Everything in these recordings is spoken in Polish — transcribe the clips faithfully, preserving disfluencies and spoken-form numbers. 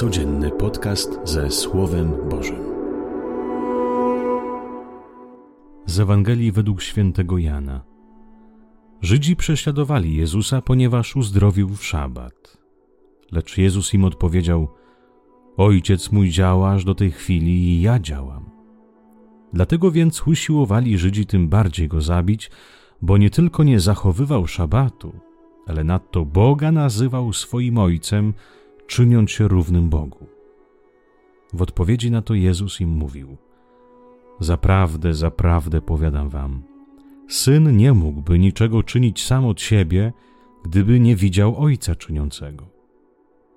Codzienny podcast ze Słowem Bożym. Z Ewangelii według świętego Jana. Żydzi prześladowali Jezusa, ponieważ uzdrowił w szabat. Lecz Jezus im odpowiedział: Ojciec mój działa aż do tej chwili i ja działam. Dlatego więc usiłowali Żydzi tym bardziej go zabić, bo nie tylko nie zachowywał szabatu, ale nadto Boga nazywał swoim Ojcem, czyniąc się równym Bogu. W odpowiedzi na to Jezus im mówił: Zaprawdę, zaprawdę powiadam wam, Syn nie mógłby niczego czynić sam od siebie, gdyby nie widział Ojca czyniącego.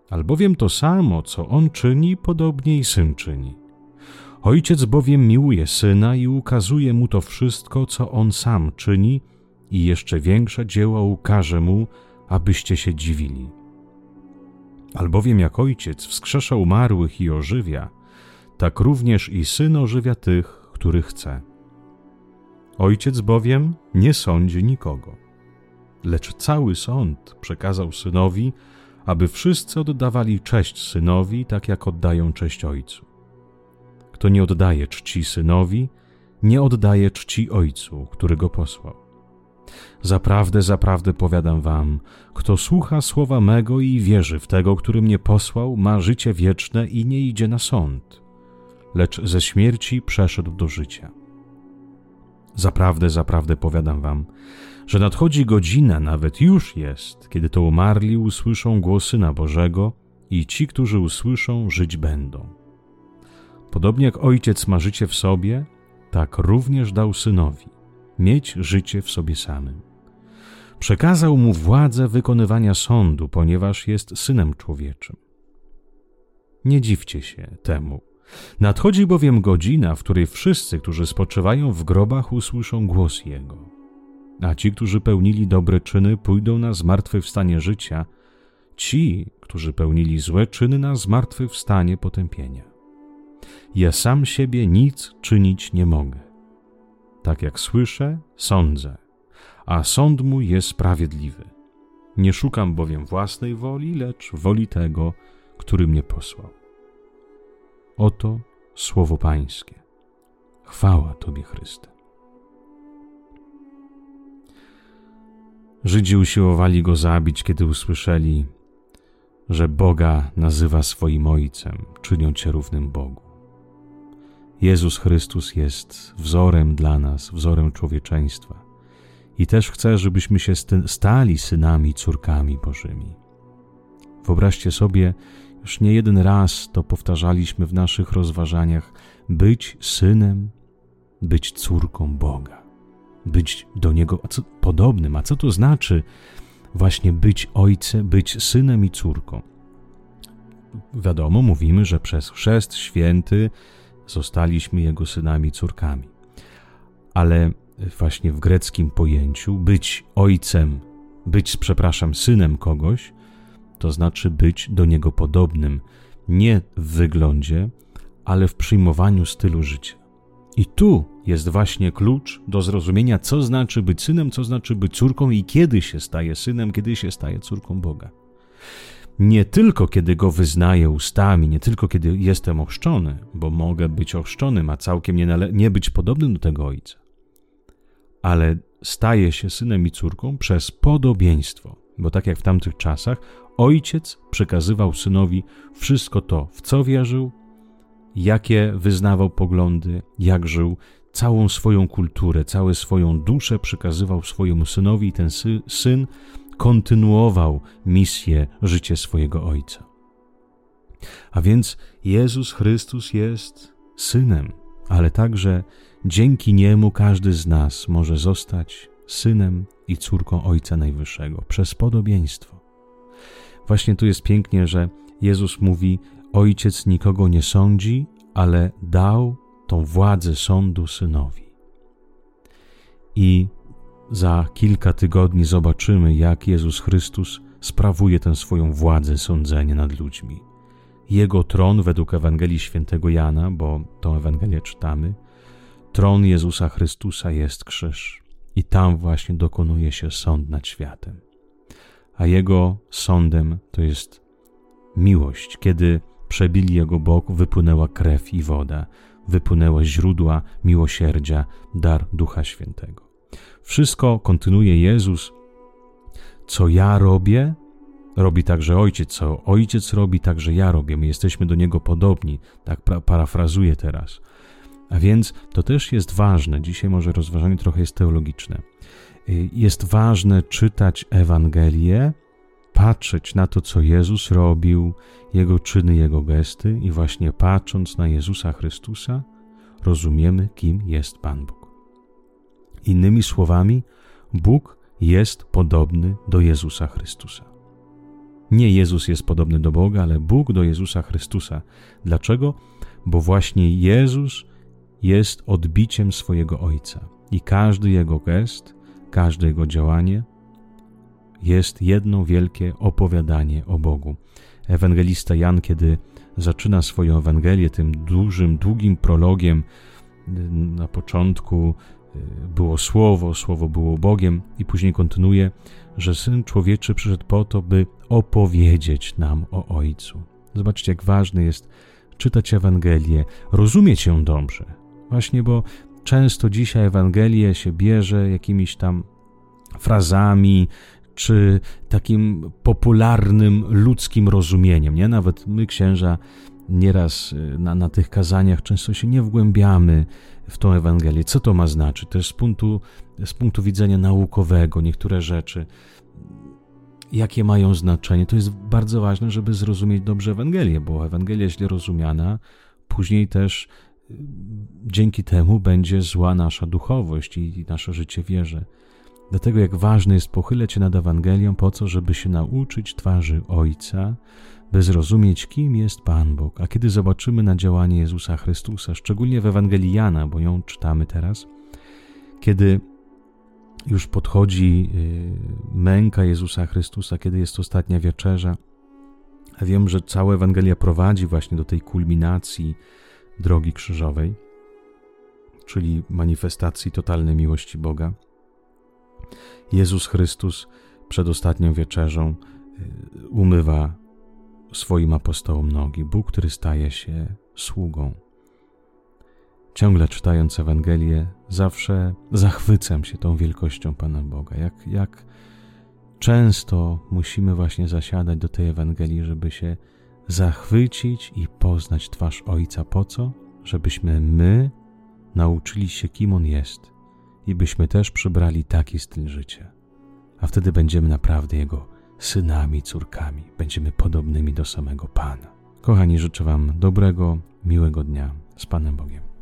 Albowiem to samo, co On czyni, podobnie i Syn czyni. Ojciec bowiem miłuje Syna i ukazuje Mu to wszystko, co On sam czyni, i jeszcze większe dzieła ukaże Mu, abyście się dziwili. Albowiem jak Ojciec wskrzesza umarłych i ożywia, tak również i Syn ożywia tych, których chce. Ojciec bowiem nie sądzi nikogo, lecz cały sąd przekazał Synowi, aby wszyscy oddawali cześć Synowi, tak jak oddają cześć Ojcu. Kto nie oddaje czci Synowi, nie oddaje czci Ojcu, który Go posłał. Zaprawdę, zaprawdę powiadam wam, kto słucha słowa mego i wierzy w tego, który mnie posłał, ma życie wieczne i nie idzie na sąd, lecz ze śmierci przeszedł do życia. Zaprawdę, zaprawdę powiadam wam, że nadchodzi godzina, nawet już jest, kiedy to umarli usłyszą głos Syna Bożego i ci, którzy usłyszą, żyć będą. Podobnie jak Ojciec ma życie w sobie, tak również dał Synowi mieć życie w sobie samym. Przekazał mu władzę wykonywania sądu, ponieważ jest Synem Człowieczym. Nie dziwcie się temu. Nadchodzi bowiem godzina, w której wszyscy, którzy spoczywają w grobach, usłyszą głos Jego. A ci, którzy pełnili dobre czyny, pójdą na zmartwychwstanie życia. Ci, którzy pełnili złe czyny, na zmartwychwstanie potępienia. Ja sam siebie nic czynić nie mogę. Tak jak słyszę, sądzę, a sąd mój jest sprawiedliwy. Nie szukam bowiem własnej woli, lecz woli tego, który mnie posłał. Oto słowo Pańskie. Chwała Tobie, Chryste. Żydzi usiłowali go zabić, kiedy usłyszeli, że Boga nazywa swoim Ojcem, czyniąc się równym Bogu. Jezus Chrystus jest wzorem dla nas, wzorem człowieczeństwa i też chce, żebyśmy się stali synami i córkami Bożymi. Wyobraźcie sobie, już nie jeden raz to powtarzaliśmy w naszych rozważaniach: być synem, być córką Boga, być do Niego podobnym. A co to znaczy właśnie być ojcem, być synem i córką? Wiadomo, mówimy, że przez chrzest święty zostaliśmy Jego synami i córkami. Ale właśnie w greckim pojęciu być ojcem, być, przepraszam, synem kogoś, to znaczy być do niego podobnym, nie w wyglądzie, ale w przyjmowaniu stylu życia. I tu jest właśnie klucz do zrozumienia, co znaczy być synem, co znaczy być córką i kiedy się staje synem, kiedy się staje córką Boga. Nie tylko kiedy Go wyznaję ustami, nie tylko kiedy jestem ochrzczony, bo mogę być ochrzczonym, a całkiem nie, nale- nie być podobnym do tego Ojca, ale staję się synem i córką przez podobieństwo, bo tak jak w tamtych czasach Ojciec przekazywał Synowi wszystko to, w co wierzył, jakie wyznawał poglądy, jak żył, całą swoją kulturę, całą swoją duszę przekazywał swojemu Synowi i ten sy- Syn kontynuował misję, życie swojego Ojca. A więc Jezus Chrystus jest Synem, ale także dzięki Niemu każdy z nas może zostać synem i córką Ojca Najwyższego przez podobieństwo. Właśnie tu jest pięknie, że Jezus mówi: Ojciec nikogo nie sądzi, ale dał tą władzę sądu Synowi. I za kilka tygodni zobaczymy, jak Jezus Chrystus sprawuje tę swoją władzę sądzenia nad ludźmi. Jego tron, według Ewangelii świętego Jana, bo tą Ewangelię czytamy, tron Jezusa Chrystusa jest krzyż i tam właśnie dokonuje się sąd nad światem. A Jego sądem to jest miłość, kiedy przebili jego bok, wypłynęła krew i woda, wypłynęły źródła miłosierdzia, dar Ducha Świętego. Wszystko, kontynuuje Jezus, co ja robię, robi także Ojciec, co Ojciec robi, także ja robię. My jesteśmy do Niego podobni, tak parafrazuję teraz. A więc to też jest ważne, dzisiaj może rozważanie trochę jest teologiczne. Jest ważne czytać Ewangelię, patrzeć na to, co Jezus robił, Jego czyny, Jego gesty i właśnie patrząc na Jezusa Chrystusa, rozumiemy, kim jest Pan Bóg. Innymi słowami, Bóg jest podobny do Jezusa Chrystusa. Nie Jezus jest podobny do Boga, ale Bóg do Jezusa Chrystusa. Dlaczego? Bo właśnie Jezus jest odbiciem swojego Ojca i każdy Jego gest, każde Jego działanie jest jedno wielkie opowiadanie o Bogu. Ewangelista Jan, kiedy zaczyna swoją Ewangelię tym dużym, długim prologiem, na początku było Słowo, Słowo było Bogiem i później kontynuuje, że Syn Człowieczy przyszedł po to, by opowiedzieć nam o Ojcu. Zobaczcie, jak ważne jest czytać Ewangelię, rozumieć ją dobrze. Właśnie, bo często dzisiaj Ewangelię się bierze jakimiś tam frazami, czy takim popularnym ludzkim rozumieniem. Nie? Nawet my, księża, nieraz na, na tych kazaniach często się nie wgłębiamy w tą Ewangelię. Co to ma znaczyć? To jest z punktu, z punktu widzenia naukowego niektóre rzeczy. Jakie mają znaczenie? To jest bardzo ważne, żeby zrozumieć dobrze Ewangelię, bo Ewangelia źle rozumiana później też dzięki temu będzie zła nasza duchowość i nasze życie wierze. Dlatego jak ważne jest pochylać się nad Ewangelią, po co? Żeby się nauczyć twarzy Ojca, by zrozumieć, kim jest Pan Bóg. A kiedy zobaczymy na działanie Jezusa Chrystusa, szczególnie w Ewangelii Jana, bo ją czytamy teraz, kiedy już podchodzi męka Jezusa Chrystusa, kiedy jest ostatnia wieczerza, a wiem, że cała Ewangelia prowadzi właśnie do tej kulminacji drogi krzyżowej, czyli manifestacji totalnej miłości Boga. Jezus Chrystus przed ostatnią wieczerzą umywa swoim apostołom nogi. Bóg, który staje się sługą. Ciągle czytając Ewangelię, zawsze zachwycam się tą wielkością Pana Boga. Jak, jak często musimy właśnie zasiadać do tej Ewangelii, żeby się zachwycić i poznać twarz Ojca. Po co? Żebyśmy my nauczyli się, kim On jest i byśmy też przybrali taki styl życia. A wtedy będziemy naprawdę Jego synami, córkami. Będziemy podobnymi do samego Pana. Kochani, życzę Wam dobrego, miłego dnia z Panem Bogiem.